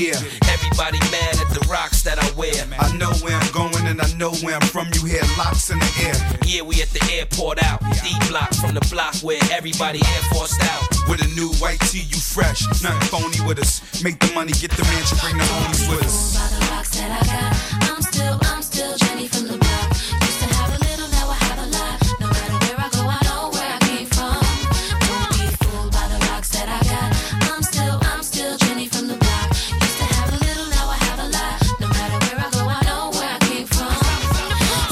yeah. Everybody mad at the rocks that I wear. I know where I'm going and I know where I'm from. You hear locks in the air. Yeah, we at the airport out. D-block from the block where everybody Air Forced out. With a new white tee, you fresh. Nothing phony with us. Make the money, get the mansion, bring the homies with us. By the rocks that I got, I'm still Jenny from the block. Used to have a little, now I have a lot. No matter where I go, I know where I came from. Don't be fooled by the rocks that I got. I'm still Jenny from the block. Used to have a little, now I have a lot. No matter where I go, I know where I came from.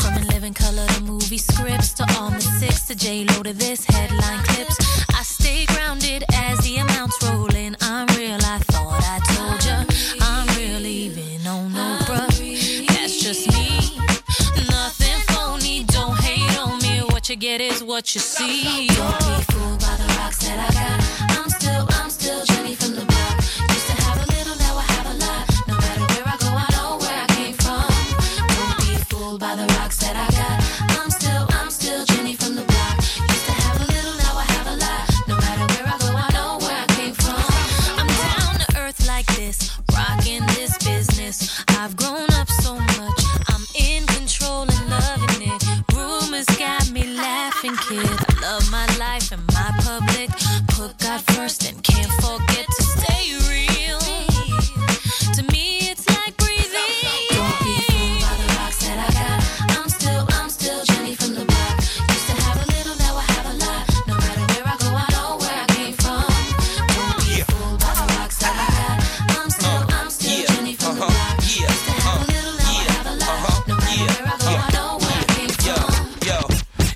From the living color to movie scripts, to all the six, to J-Lo, to this headline clips. I stay grounded as the amounts roll in. I'm real, I thought I told ya. I'm real, even on no bruh. That's just me. Nothing phony, don't hate on me. What you get is what you see. Don't be fooled by the rocks that I got. I'm still Jenny from the block. Used to have a little, now I have a lot. No matter where I go, I know where I came from. Don't be fooled by the rocks that I got. I'm still Jenny from the block. Used to have a little, now I have a lot. No matter where I go, I know where I came from. I'm down to earth like this, rocking this business. I've grown up so much, I'm in control and loving it. Rumors got me laughing, kid. I love my life and my public. Put God first and can't forget to stay real. To me, it's like breathing. Don't be fooled by the rocks that I got. I'm still Jenny from the block. Used to have a little, now I have a lot. No matter where I go, I know where I came from. Don't be fooled by the rocks that I got. I'm still Jenny from the block. Used to have a little, now I have a lot. No matter where I go, I know where I came from. Yo,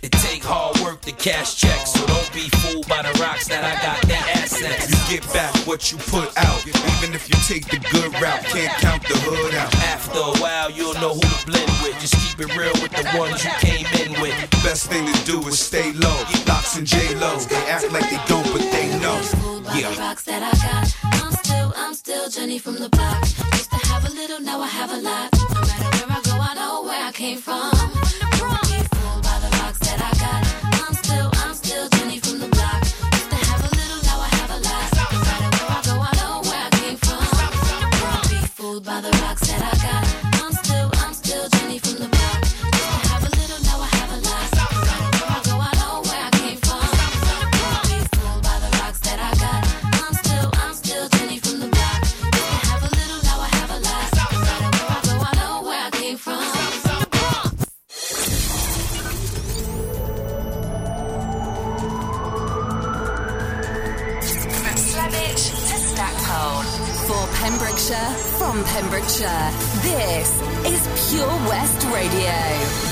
it take hard work to cash checks, so don't be fooled by the rocks that I got. That assets. You get back what you put out. Even if you take the good route, can't count the hood out. After a while, you'll know who to blend with. Just keep it real with the ones you came in with. Best thing to do is stay low. Locks and J-Lo's, they act like they don't, but they know. Yeah. Rocks that I got. I'm still Jenny from the block. Used to have a little, now I have a lot. No matter where I go, I know where I came from. Don't be fooled by the rocks that I got. I'm still Jenny from the block. By the rocks that I got, I'm still Jenny from the block. I have a little, now I have a lot. Where I go, I know where I came from. Don't be fooled by the rocks that I got. I'm still Jenny from the block. I have a little, now I have a lot. Where I go, I know where I came from. From Slabbage to Stackpole. For Pembrokeshire, from Pembrokeshire, this is Pure West Radio.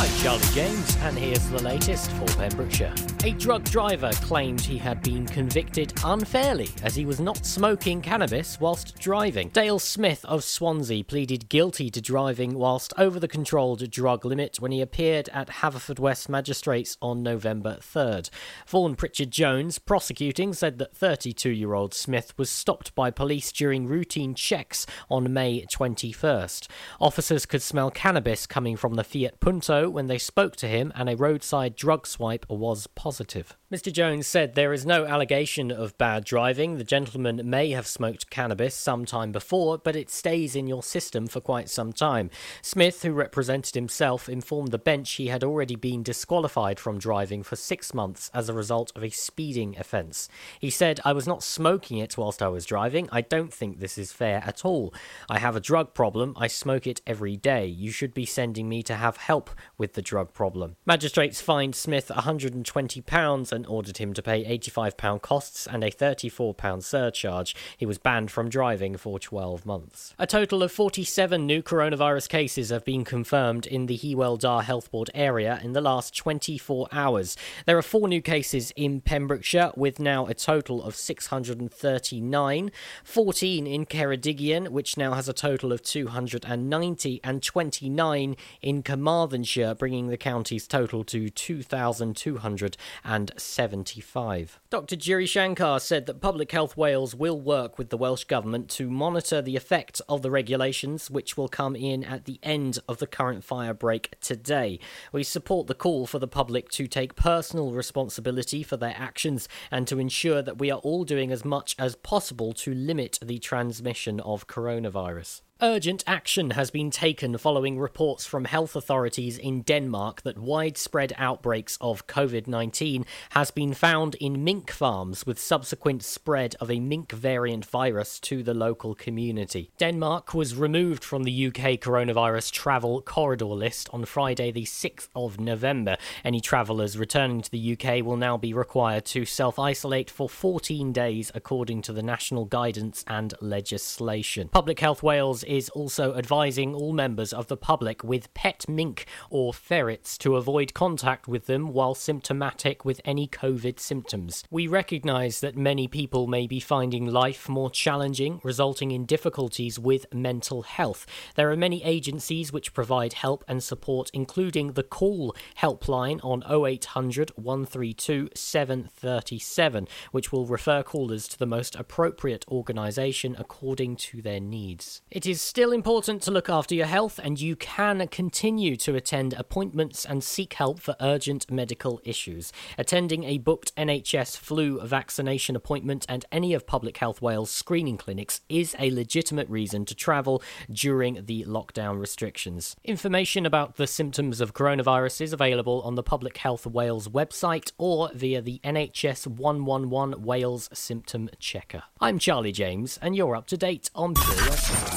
I'm Charlie James, and here's the latest for Pembrokeshire. A drug driver claimed he had been convicted unfairly as he was not smoking cannabis whilst driving. Dale Smith of Swansea pleaded guilty to driving whilst over the controlled drug limit when he appeared at Haverfordwest Magistrates on November 3rd. Vaughan Pritchard-Jones, prosecuting, said that 32-year-old Smith was stopped by police during routine checks on May 21st. Officers could smell cannabis coming from the Fiat Punto when they spoke to him, and a roadside drug swipe was positive. Mr. Jones said there is no allegation of bad driving. The gentleman may have smoked cannabis sometime before, but it stays in your system for quite some time. Smith, who represented himself, informed the bench he had already been disqualified from driving for 6 months as a result of a speeding offence. He said, "I was not smoking it whilst I was driving. I don't think this is fair at all. I have a drug problem. I smoke it every day. You should be sending me to have help with the drug problem." Magistrates fined Smith £120 and ordered him to pay £85 costs and a £34 surcharge. He was banned from driving for 12 months. A total of 47 new coronavirus cases have been confirmed in the Hywel Dda Health Board area in the last 24 hours. There are 4 new cases in Pembrokeshire, with now a total of 639, 14 in Ceredigion, which now has a total of 290, and 29 in Carmarthenshire, bringing the county's total to 2,200. £175. Dr Jiri Shankar said that Public Health Wales will work with the Welsh Government to monitor the effects of the regulations, which will come in at the end of the current fire break today. We support the call for the public to take personal responsibility for their actions and to ensure that we are all doing as much as possible to limit the transmission of coronavirus. Urgent action has been taken following reports from health authorities in Denmark that widespread outbreaks of COVID-19 has been found in mink farms, with subsequent spread of a mink variant virus to the local community. Denmark was removed from the UK coronavirus travel corridor list on Friday the 6th of November. Any travellers returning to the UK will now be required to self-isolate for 14 days according to the national guidance and legislation. Public Health Wales is also advising all members of the public with pet mink or ferrets to avoid contact with them while symptomatic with any COVID symptoms. We recognise that many people may be finding life more challenging, resulting in difficulties with mental health. There are many agencies which provide help and support, including the Call helpline on 0800 132 737, which will refer callers to the most appropriate organisation according to their needs. It is still important to look after your health, and you can continue to attend appointments and seek help for urgent medical issues. Attending a booked NHS flu vaccination appointment and any of Public Health Wales screening clinics is a legitimate reason to travel during the lockdown restrictions. Information about the symptoms of coronavirus is available on the Public Health Wales website or via the NHS 111 Wales Symptom Checker. I'm Charlie James, and you're up to date on Pure West Radio.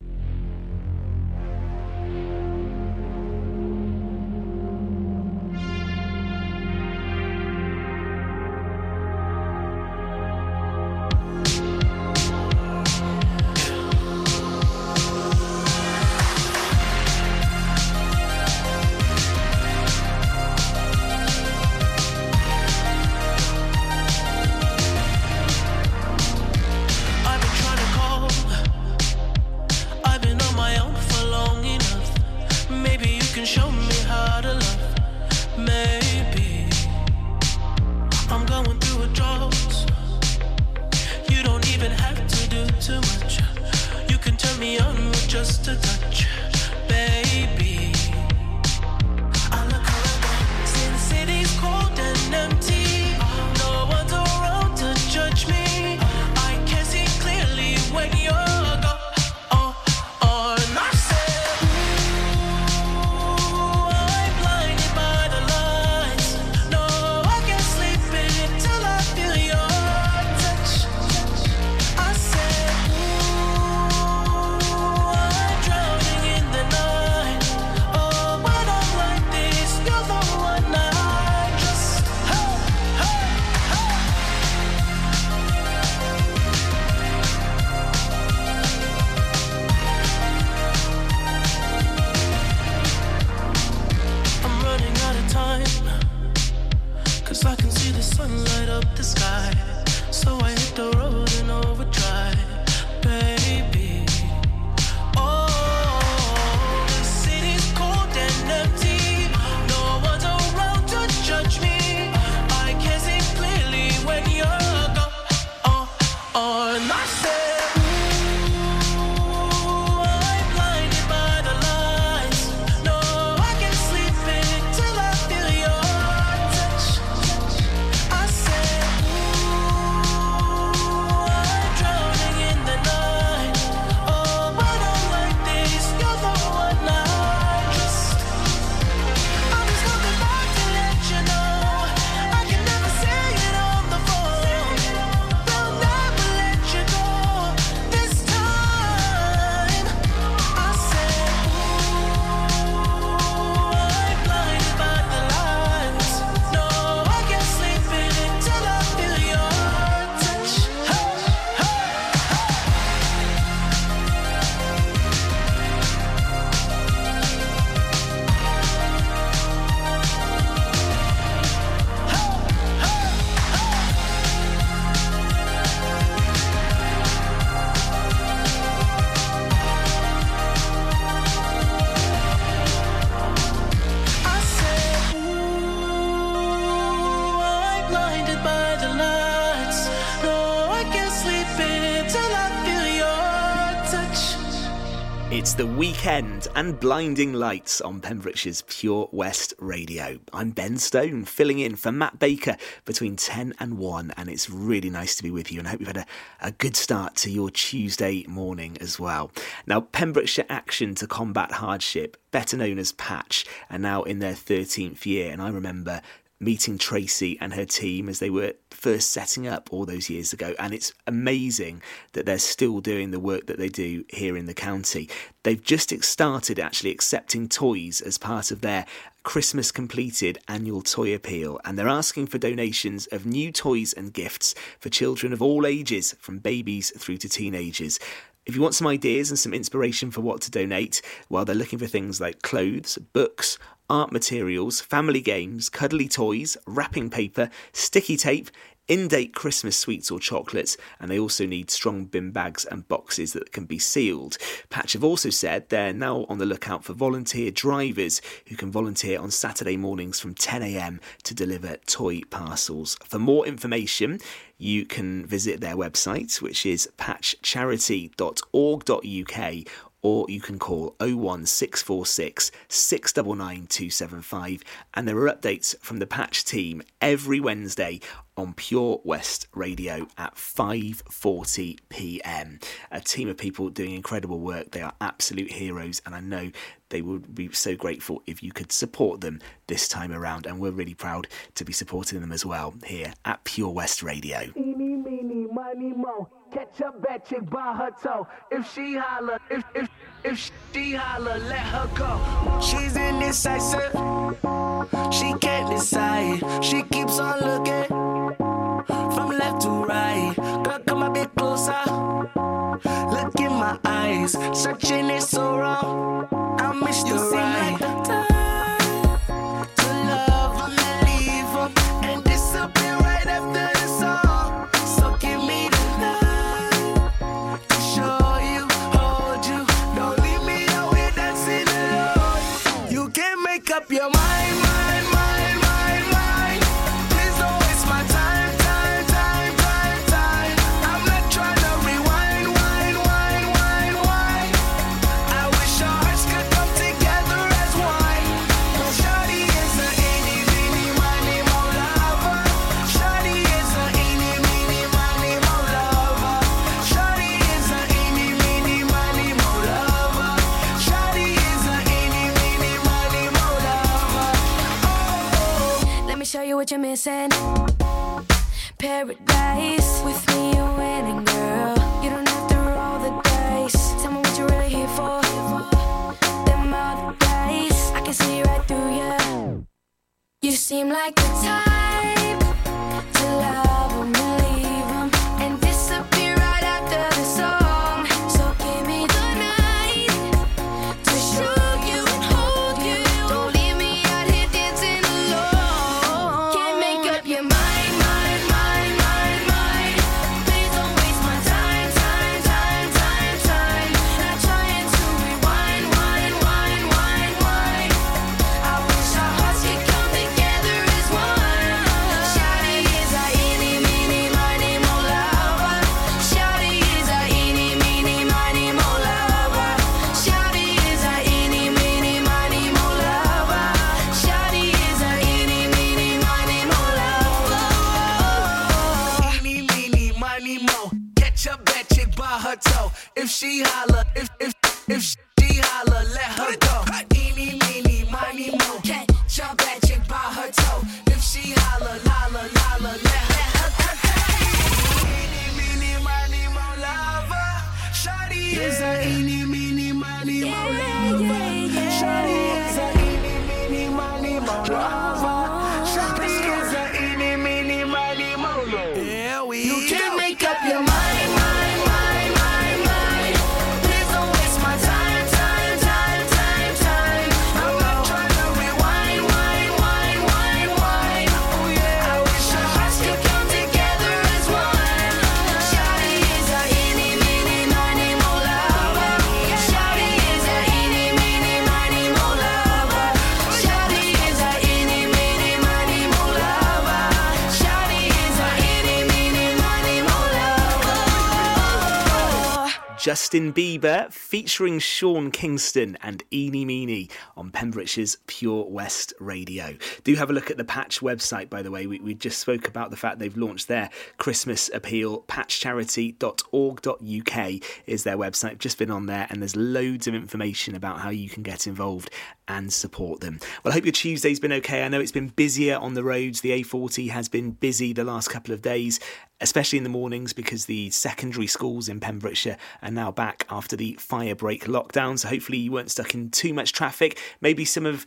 It's the weekend and blinding lights on Pembrokeshire's Pure West Radio. I'm Ben Stone, filling in for Matt Baker between 10 and 1, and it's really nice to be with you, and I hope you've had a good start to your Tuesday morning as well. Now, Pembrokeshire Action to Combat Hardship, better known as Patch, are now in their 13th year, and I remember meeting Tracy and her team as they were first setting up all those years ago. And it's amazing that they're still doing the work that they do here in the county. They've just started actually accepting toys as part of their Christmas completed annual toy appeal, and they're asking for donations of new toys and gifts for children of all ages, from babies through to teenagers. If you want some ideas and some inspiration for what to donate, well, they're looking for things like clothes, books, art materials, family games, cuddly toys, wrapping paper, sticky tape, in-date Christmas sweets or chocolates, and they also need strong bin bags and boxes that can be sealed. Patch have also said they're now on the lookout for volunteer drivers who can volunteer on Saturday mornings from 10 a.m. to deliver toy parcels. For more information, you can visit their website, which is patchcharity.org.uk, or you can call 01646 699 275, and there are updates from the Patch team every Wednesday on Pure West Radio at 5:40pm. A team of people doing incredible work. They are absolute heroes, and I know they would be so grateful if you could support them this time around, and we're really proud to be supporting them as well here at Pure West Radio. Eeny, meeny, miny, moe. Catch a bad chick by her toe. If she holler, if she holler, let her go. She's indecisive. She can't decide. She keeps on looking from left to right. Girl, come a bit closer. Look in my eyes. Searching is so wrong. I missed you the right. You seem like the time to love them and leave them and disappear right after the song. So give me the night to show you, hold you. Don't leave me out here dancing alone. You can't make up your mind. What you're missing, paradise with me, you're winning, girl. You don't have to roll the dice. Tell me what you're really here for. Them other guys, I can see right through you. You seem like the type to love them and leave them and disappear right after the song. So give me the night to show you and hold you. Don't leave me out here dancing alone. One. Justin Bieber featuring Sean Kingston and Eenie Meenie on Pembrokeshire's Pure West Radio. Do have a look at the Patch website, by the way. We just spoke about the fact they've launched their Christmas appeal. patchcharity.org.uk is their website. I've just been on there and there's loads of information about how you can get involved and support them. Well, I hope your Tuesday's been okay. I know it's been busier on the roads. The A40 has been busy the last couple of days, especially in the mornings, because the secondary schools in Pembrokeshire are now back after the fire break lockdown. So hopefully you weren't stuck in too much traffic. Maybe some of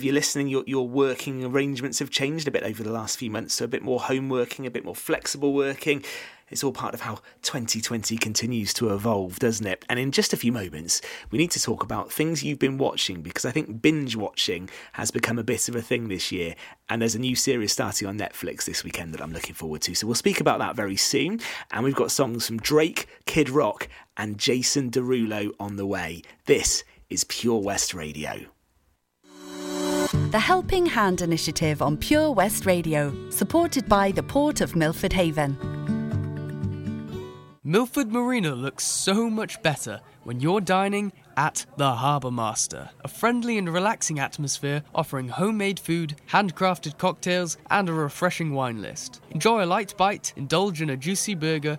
you listening, your working arrangements have changed a bit over the last few months, so a bit more home working, a bit more flexible working. It's all part of how 2020 continues to evolve, doesn't it? And in just a few moments, we need to talk about things you've been watching, because I think binge watching has become a bit of a thing this year. And there's a new series starting on Netflix this weekend that I'm looking forward to. So we'll speak about that very soon. And we've got songs from Drake, Kid Rock and Jason Derulo on the way. This is Pure West Radio. The Helping Hand Initiative on Pure West Radio, supported by the Port of Milford Haven. Milford Marina looks so much better when you're dining at The Harbour Master, a friendly and relaxing atmosphere offering homemade food, handcrafted cocktails and a refreshing wine list. Enjoy a light bite, indulge in a juicy burger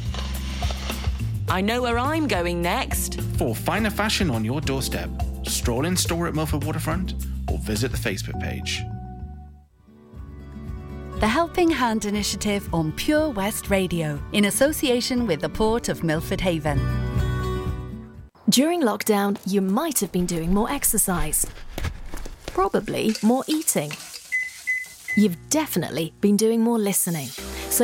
I know where I'm going next. For finer fashion on your doorstep, stroll in store at Milford Waterfront or visit the Facebook page. The Helping Hand Initiative on Pure West Radio, in association with the Port of Milford Haven. During lockdown, you might have been doing more exercise, probably more eating. You've definitely been doing more listening. So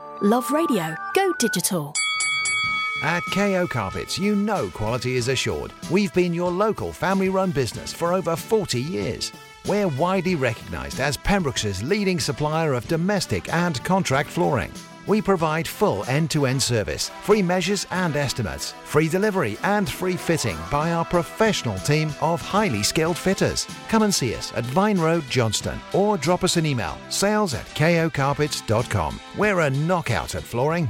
Love radio, go digital. At KO Carpets, you know quality is assured. We've been your local family-run business for over 40 years. We're widely recognised as Pembrokeshire's leading supplier of domestic and contract flooring. We provide full end-to-end service, free measures and estimates, free delivery and free fitting by our professional team of highly skilled fitters. Come and see us at Vine Road, Johnston, or drop us an email, sales@kocarpets.com. We're a knockout at flooring.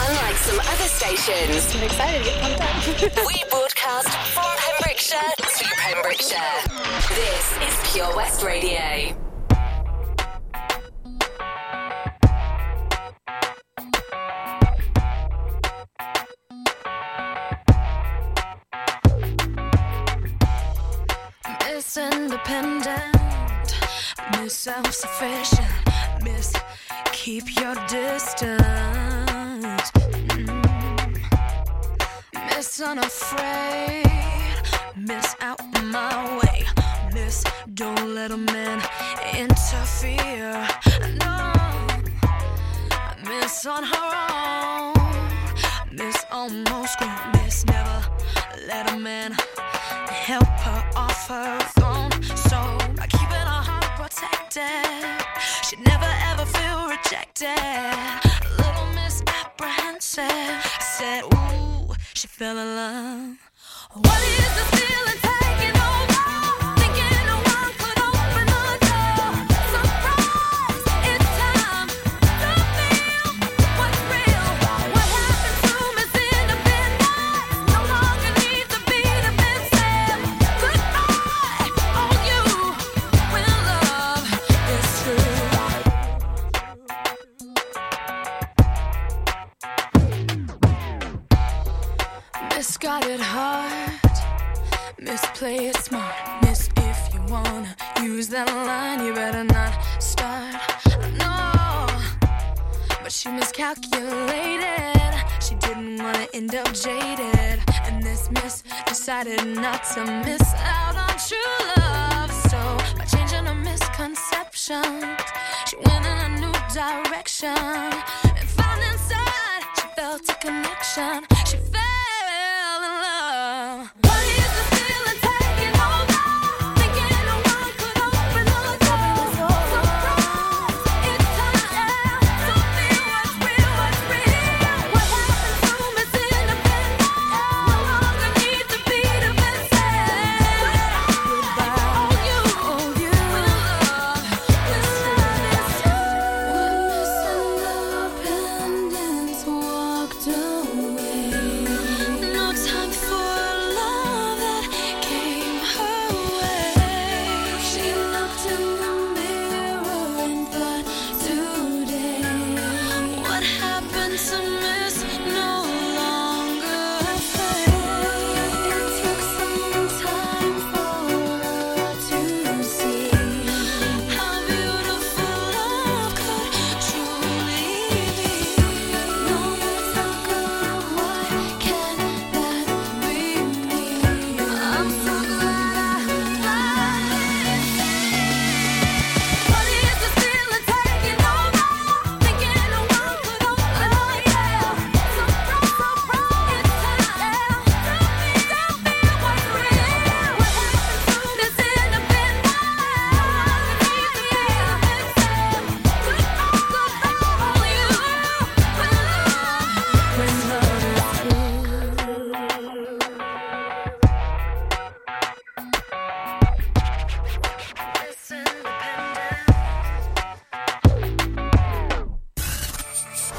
Unlike some other stations, I'm excited to get pumped up. We broadcast from Pembrokeshire to Pembrokeshire. This is Pure West Radio. Miss independent, miss self-sufficient, miss keep your distance, miss unafraid, miss out my way, miss don't let a man interfere, no, miss on her own, miss almost grown, miss never let a man help her off her throne. So by keeping her heart protected, she'd never ever feel rejected. A little misapprehensive, said, ooh, she fell in love. What is the feeling taking over? Thinking no one could open the door. got it hard. Misplay it smart. Miss if you wanna use that line. You better not start. No, but she miscalculated. She didn't wanna end up jaded. And this miss decided not to miss out on true love. So by changing her misconceptions, she went in a new direction. And found inside, she felt a connection. She fell in love. What is the feeling taking over? Thinking no one could open the door. So close, it's time. Something was real, was real. What happened to me is independent. No longer need to be the best. Goodbye. Oh you. When this independence walked away. No time for love that came her way. She looked in the mirror and thought, today, what happened to miss no longer fades. It took some time for her to see how beautiful love could truly be. No matter girl, why can that be me? I'm so glad I didn't see. What is the feeling taking over? Thinking no one could open the door. So wrong, it's time. Tell me what's real. What happened to this independence? No longer need to be the best. Goodbye, only you will love. When love is For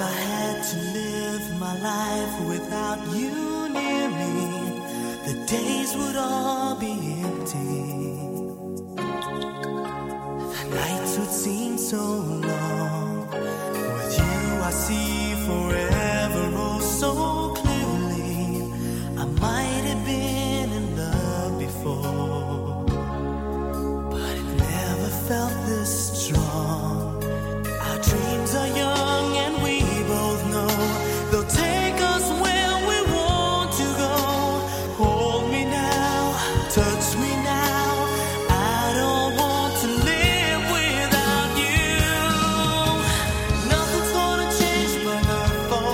I had to live my life without you near me, the days would all be empty. The nights would seem so long. With you I see forever, oh so clearly. I might have been in love before, but it never felt this strong. Our dreams are young and we both know they'll take us where we want to go. Hold me now, touch me now. I don't want to live without you. Nothing's gonna change but my thoughts.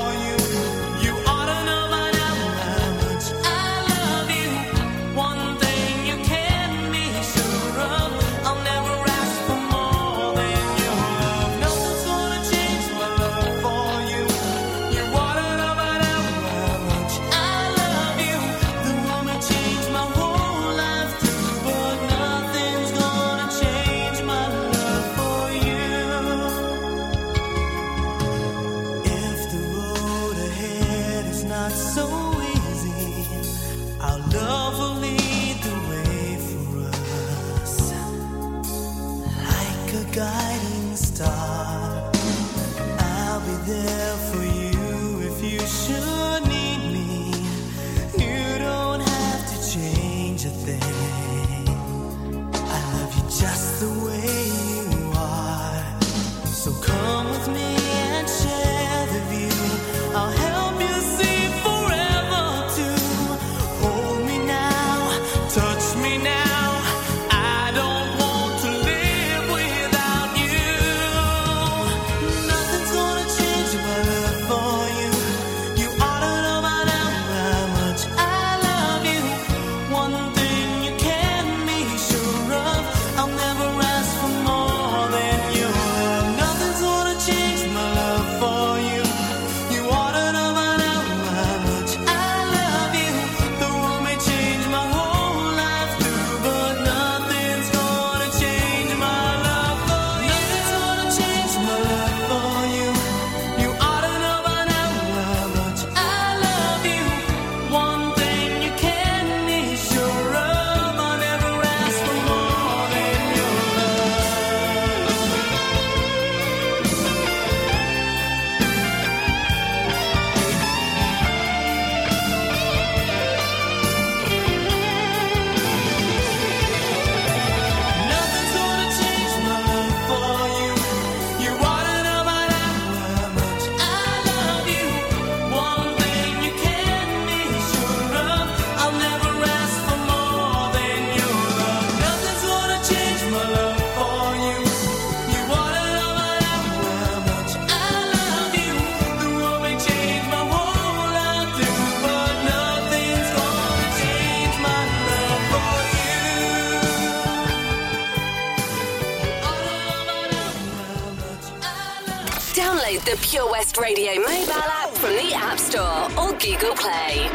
Download the Pure West Radio mobile app from the App Store or Google Play.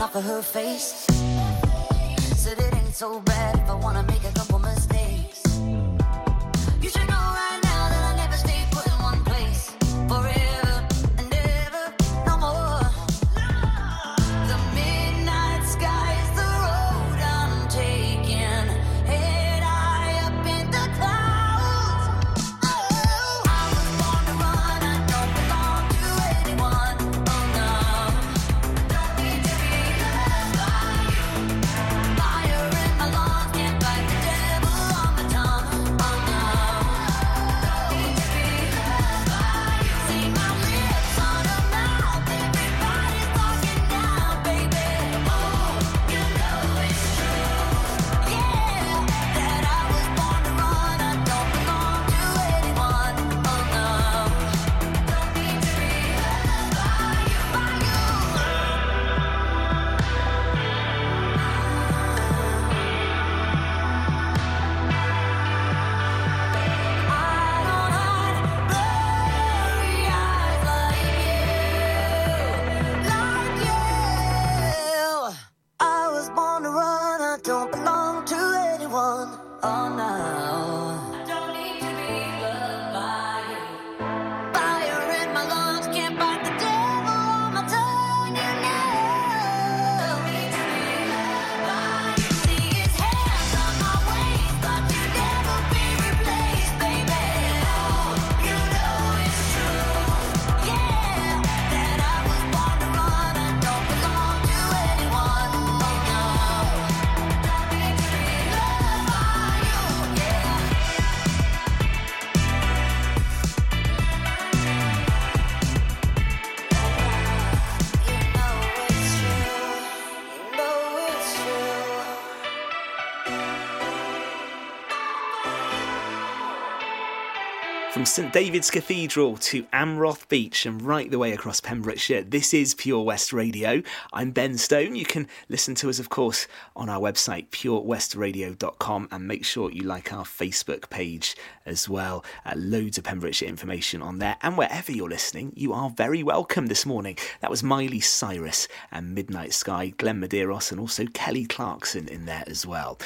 Off of her face, said it ain't so bad if I wanna make a couple mistakes. You should know right now that I never stay put in one place forever. From St David's Cathedral to Amroth Beach and right the way across Pembrokeshire, this is Pure West Radio. I'm Ben Stone. You can listen to us, of course, on our website, purewestradio.com, and make sure you like our Facebook page as well. Loads of Pembrokeshire information on there. And wherever you're listening, you are very welcome this morning. That was Miley Cyrus and Midnight Sky, Glenn Medeiros and also Kelly Clarkson in there as well.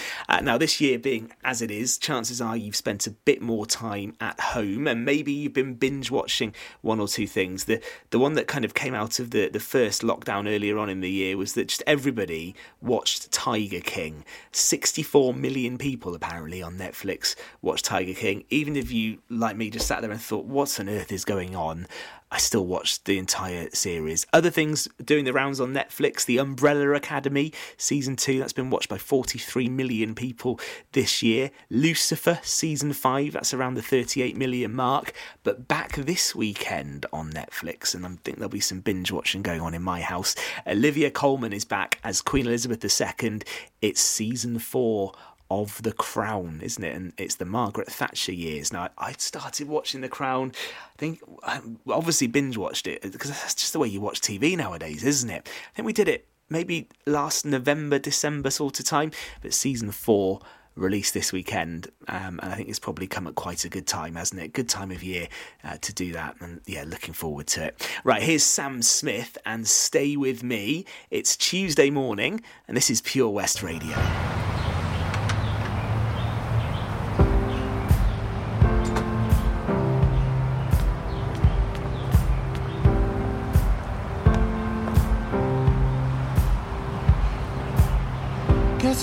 Now, this year being as it is, chances are you've spent a bit more time at home. And maybe you've been binge watching one or two things. The one that kind of came out of the first lockdown earlier on in the year was that just everybody watched Tiger King. 64 million people apparently on Netflix watched Tiger King. Even if you, like me, just sat there and thought, what on earth is going on? I still watched the entire series. Other things doing the rounds on Netflix, The Umbrella Academy, Season 2, that's been watched by 43 million people this year. Lucifer, Season 5, that's around the 38 million mark. But back this weekend on Netflix, and I think there'll be some binge watching going on in my house, Olivia Colman is back as Queen Elizabeth II. It's Season 4 of The Crown, isn't it? And it's the Margaret Thatcher years. Now, I started watching The Crown, I think, I obviously binge-watched it, because that's just the way you watch TV nowadays, isn't it? I think we did it maybe last November, December sort of time, but season 4 released this weekend, and I think it's probably come at quite a good time, hasn't it? Good time of year to do that, and yeah, looking forward to it. Right, here's Sam Smith and Stay With Me. It's Tuesday morning, and this is Pure West Radio. Guess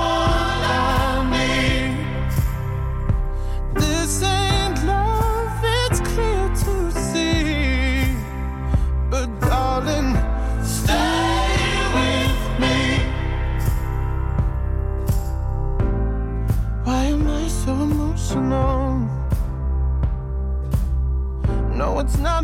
emotional. No, it's not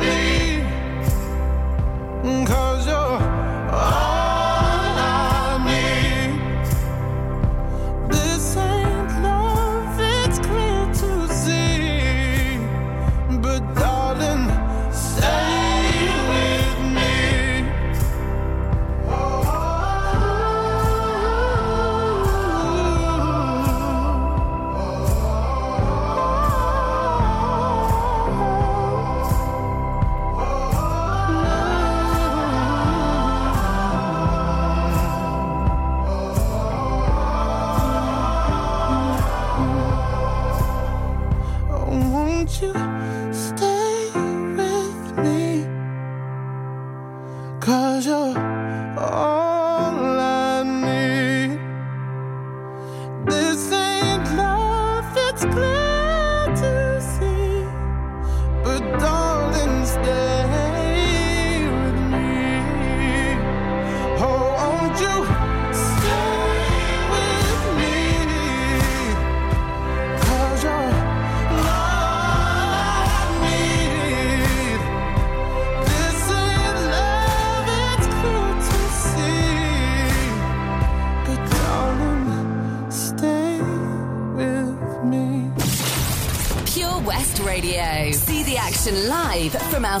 with me, cause you're all live from our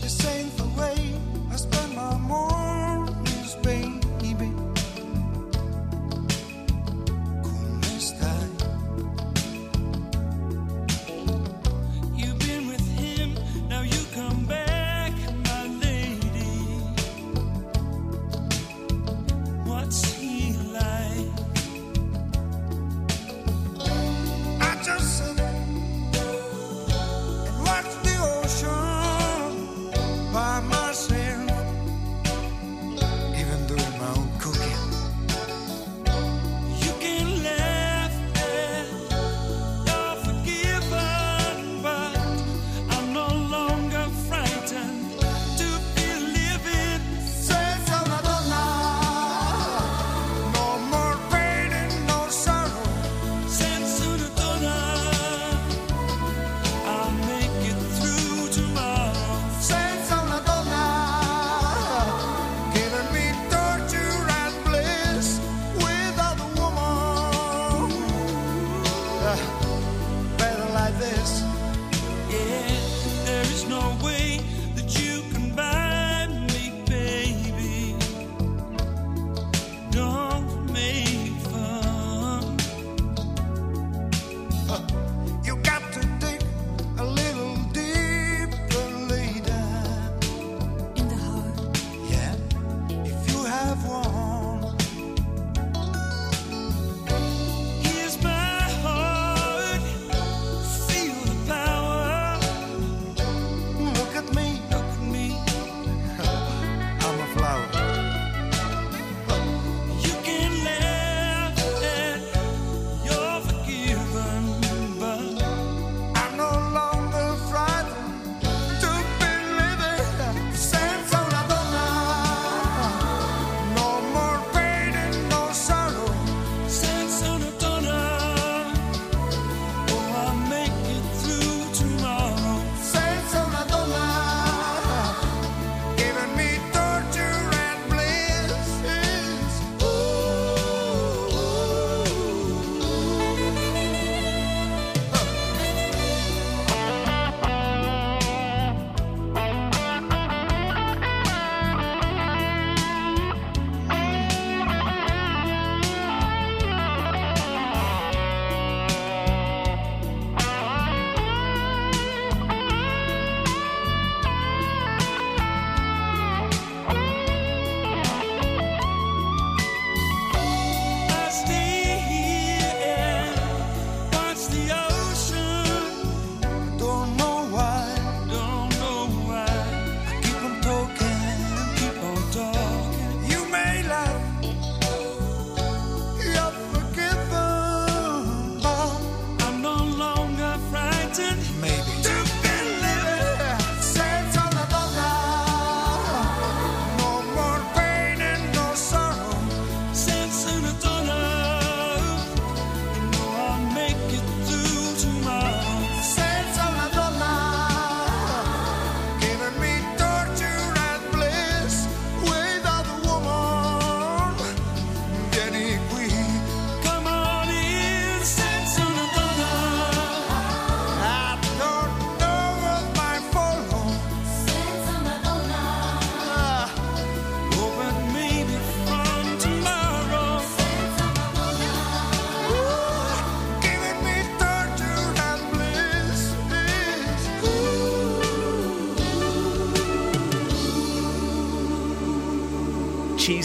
Just sit and watch the ocean.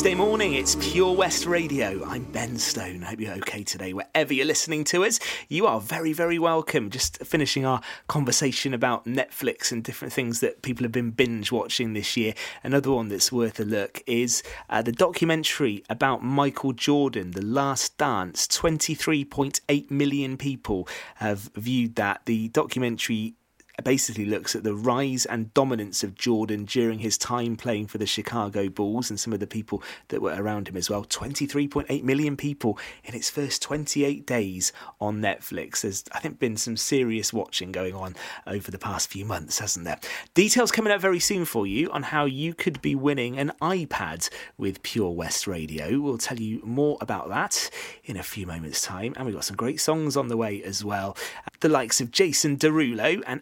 Wednesday morning, it's Pure West Radio. I'm Ben Stone. I hope you're okay today. Wherever you're listening to us, you are very, very welcome. Just finishing our conversation about Netflix and different things that people have been binge watching this year. Another one that's worth a look is the documentary about Michael Jordan, The Last Dance. 23.8 million people have viewed that. The documentary basically looks at the rise and dominance of Jordan during his time playing for the Chicago Bulls and some of the people that were around him as well. 23.8 million people in its first 28 days on Netflix. There's, I think, been some serious watching going on over the past few months, hasn't there? Details coming up very soon for you on how you could be winning an iPad with Pure West Radio. We'll tell you more about that in a few moments' time. And we've got some great songs on the way as well. The likes of Jason Derulo and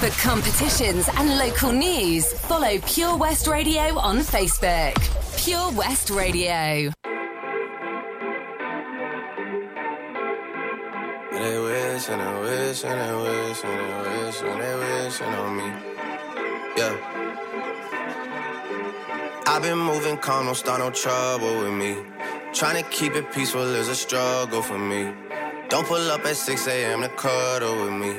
For competitions and local news, follow Pure West Radio on Facebook. Pure West Radio. They wish and they wish and they wish and they wish and they wish on me. Yeah. I've been moving calm, don't start no trouble with me. Trying to keep it peaceful is a struggle for me. Don't pull up at 6 a.m. to cuddle with me.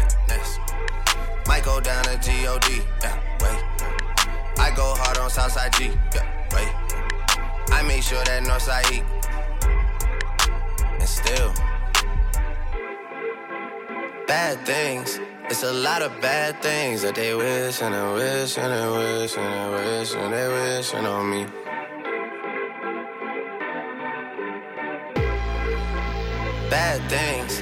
next. Might go down to G-O-D, yeah, wait. I go hard on Southside G, yeah, wait. I make sure that Northside eat. And still bad things, it's a lot of bad things that they wish and they wish and they wish and they wish and they wish on me. Bad things,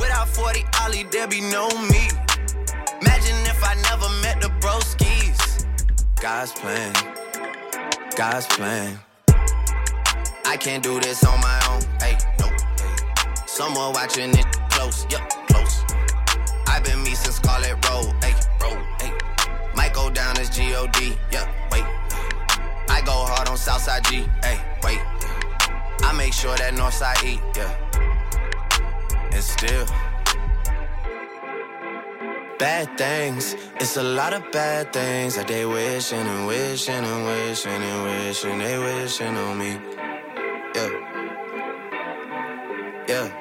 Without 40 Ollie, there be no me. Imagine if I never met the broskies. God's plan, God's plan. I can't do this on my own, hey, no. Hey. Someone watching it close, yup, yeah, close. I've been me since Scarlet Road, hey, bro, hey. Might go down as G-O-D, yup, yeah, wait. I go hard on Southside G, hey, wait. I make sure that Northside E, yeah. And still bad things. It's a lot of bad things that they wishing and wishing and wishing and wishing. They wishing on me. Yeah. Yeah.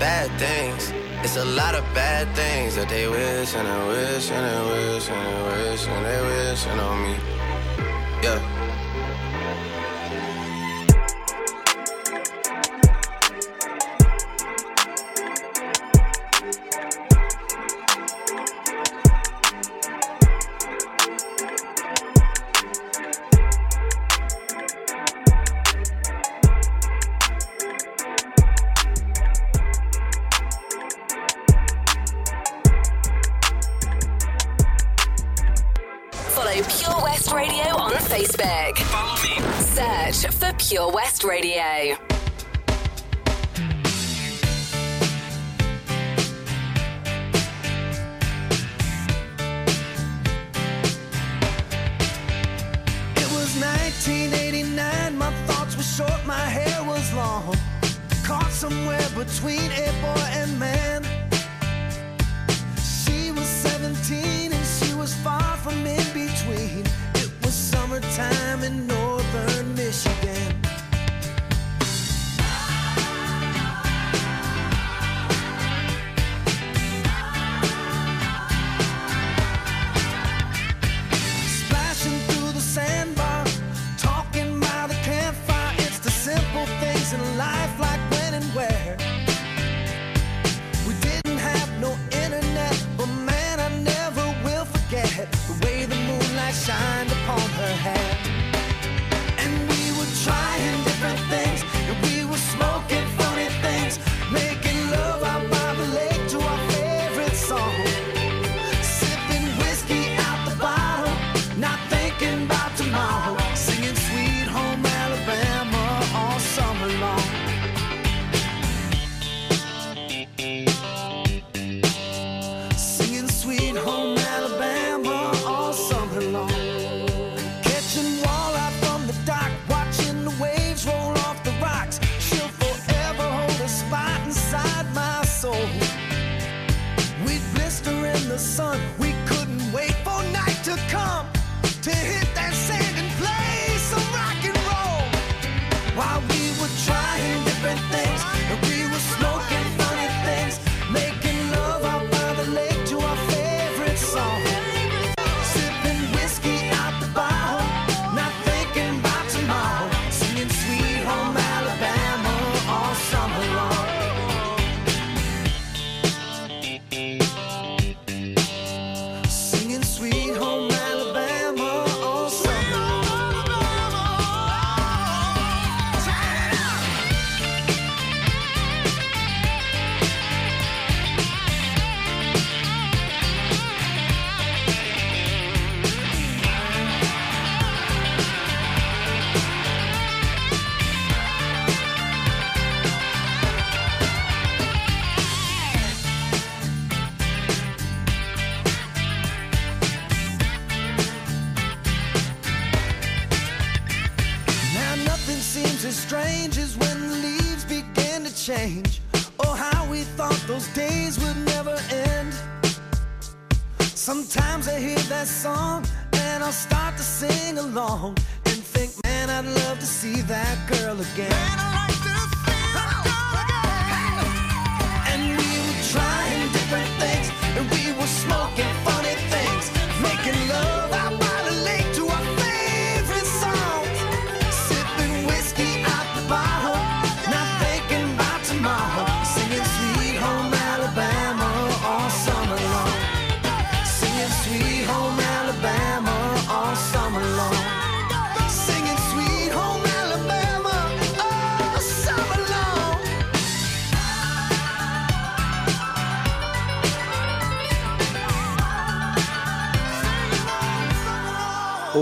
Bad things. It's a lot of bad things that they wishing and wishing and wishing and wishing. They wishing on me. Yeah. Pure West Radio.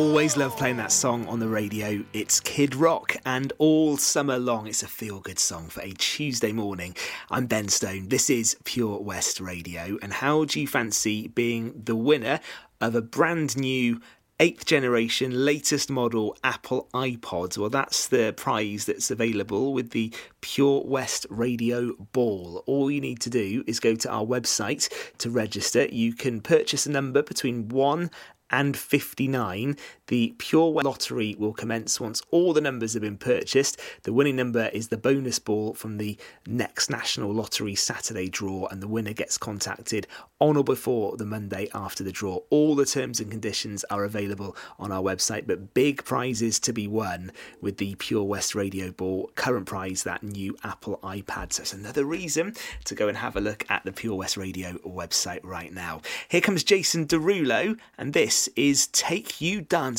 Always love playing that song on the radio. It's Kid Rock and All Summer Long. It's a feel-good song for a Tuesday morning. I'm Ben Stone. This is Pure West Radio. And how do you fancy being the winner of a brand new 8th generation, latest model Apple iPods. Well, that's the prize that's available with the Pure West Radio Ball. All you need to do is go to our website to register. You can purchase a number between 1 and 59. The Pure West lottery will commence once all the numbers have been purchased. The winning number is the bonus ball from the next National Lottery Saturday draw, and the winner gets contacted on or before the Monday after the draw. All the terms and conditions are available on our website, but big prizes to be won with the Pure West Radio Ball. Current prize, that new Apple iPad. So it's another reason to go and have a look at the Pure West Radio website right now. Here comes Jason Derulo, and this is Take You Dancing.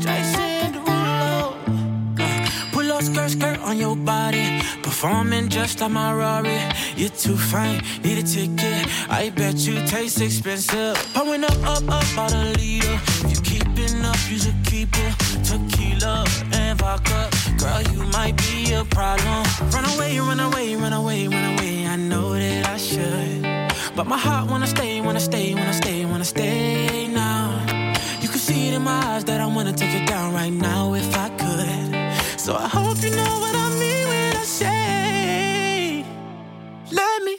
Jason Derulo, put your skirt on your body, performing just like my Rari. You're too fine, need a ticket. I bet you taste expensive. Pouring up out a liter. If you keeping up, you should keep it. Tequila and vodka, girl, you might be a problem. Run away, run away, run away, run away. I know that I should, but my heart wanna stay, wanna stay, wanna stay, wanna stay now. You can see it in my eyes that I wanna take it down right now if I could. So I hope you know what I mean when I say, let me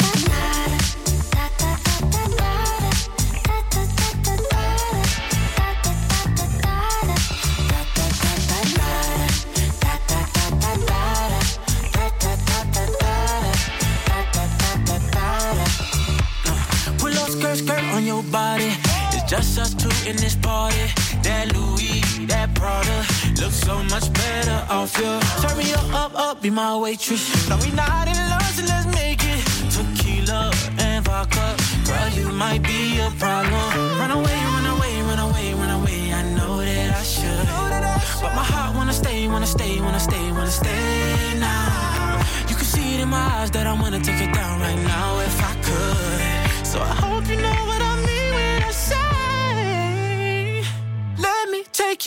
that, that, that, that, that, that. Put your skirt on your body. It's just us two in this party. That Louis, that Prada, look so much better off you. Turn me up, be my waitress. No, we not in love, so let's make it. Tequila and vodka, girl, you might be a problem. Run away, run away, run away, run away. I know that I should, but my heart wanna stay, wanna stay, wanna stay, wanna stay now. You can see it in my eyes that I wanna take it down right now if I could. So I hope you know what I mean when I say, let me take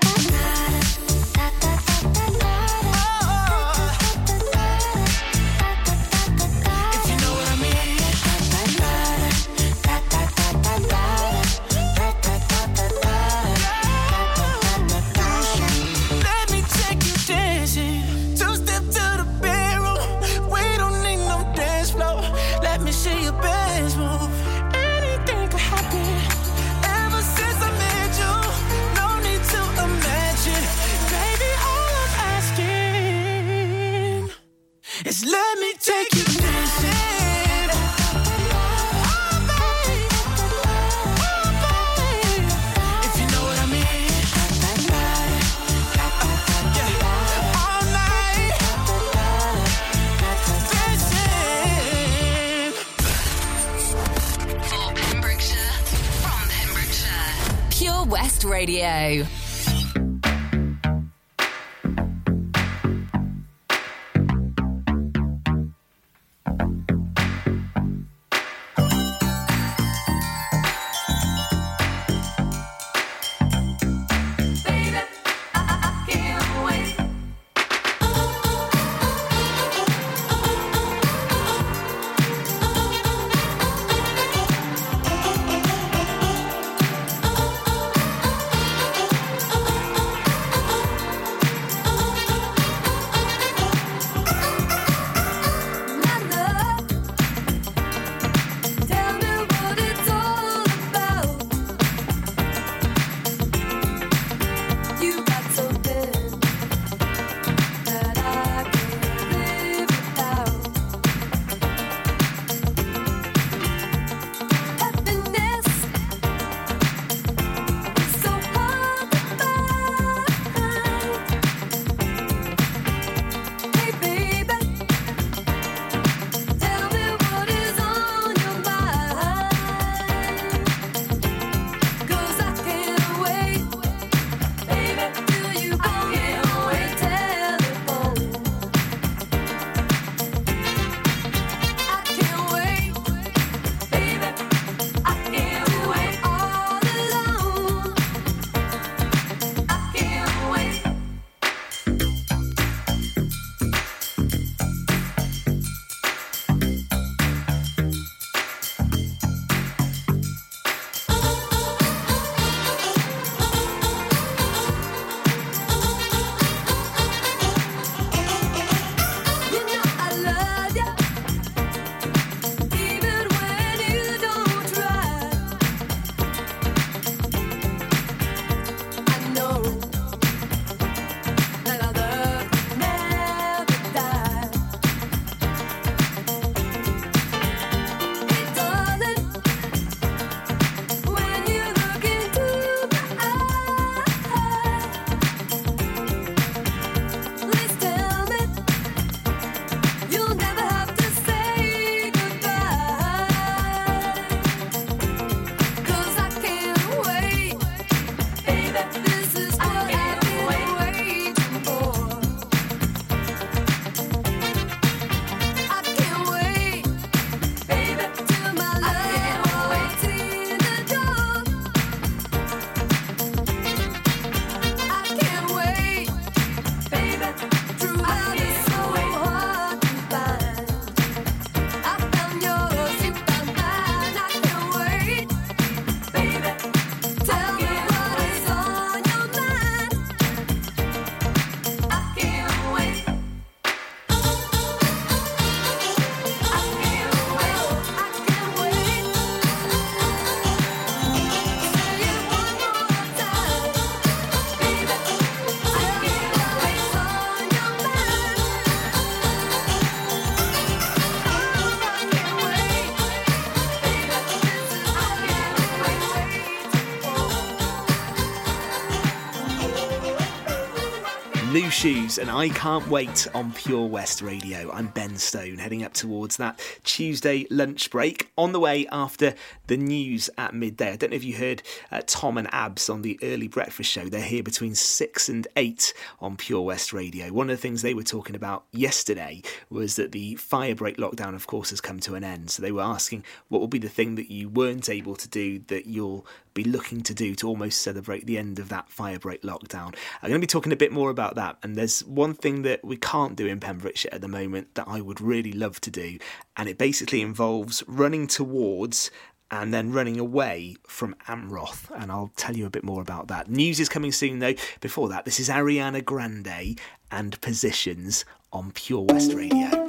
that. Let me take you dancing. For Pembrokeshire, from Pembrokeshire, Pure West Radio. Blue Shoes and I Can't Wait on Pure West Radio. I'm Ben Stone, heading up towards that Tuesday lunch break on the way after the news at midday. I don't know if you heard Tom and Abs on the early breakfast show. They're here between 6 and 8 on Pure West Radio. One of the things they were talking about yesterday was that the fire break lockdown, of course, has come to an end. So they were asking what will be the thing that you weren't able to do that you'll be looking to do to almost celebrate the end of that fire break lockdown. I'm going to be talking a bit more about that, and there's one thing that we can't do in Pembrokeshire at the moment that I would really love to do, and it basically involves running towards and then running away from Amroth, and I'll tell you a bit more about that. News is coming soon though. Before that, this is Ariana Grande and Positions on Pure West Radio.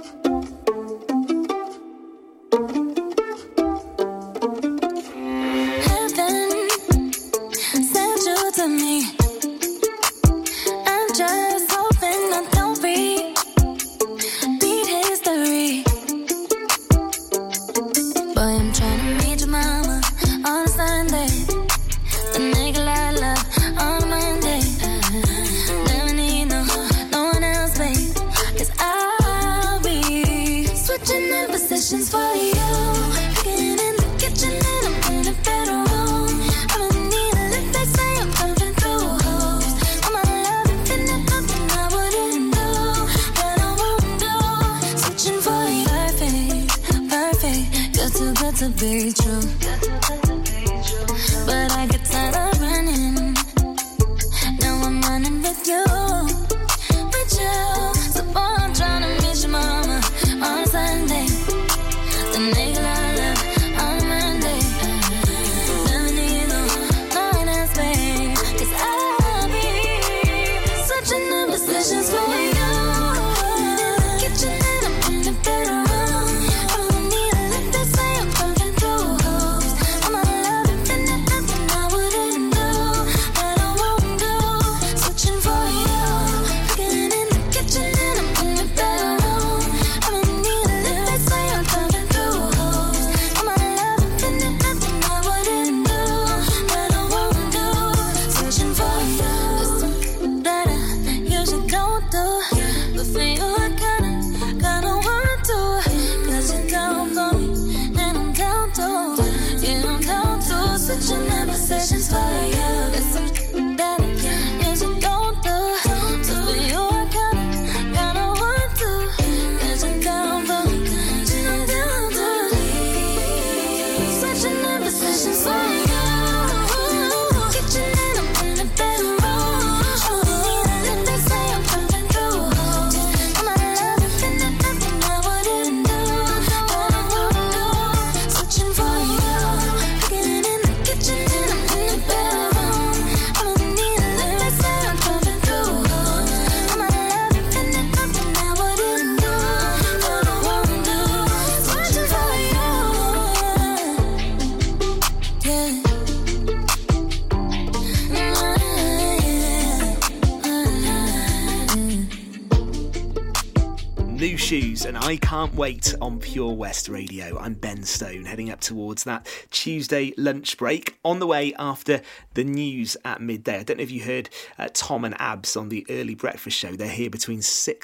And I Can't Wait on Pure West Radio. I'm Ben Stone, heading up towards that Tuesday lunch break on the way after the news at midday. I don't know if you heard Tom and Abs on the early breakfast show. They're here between 6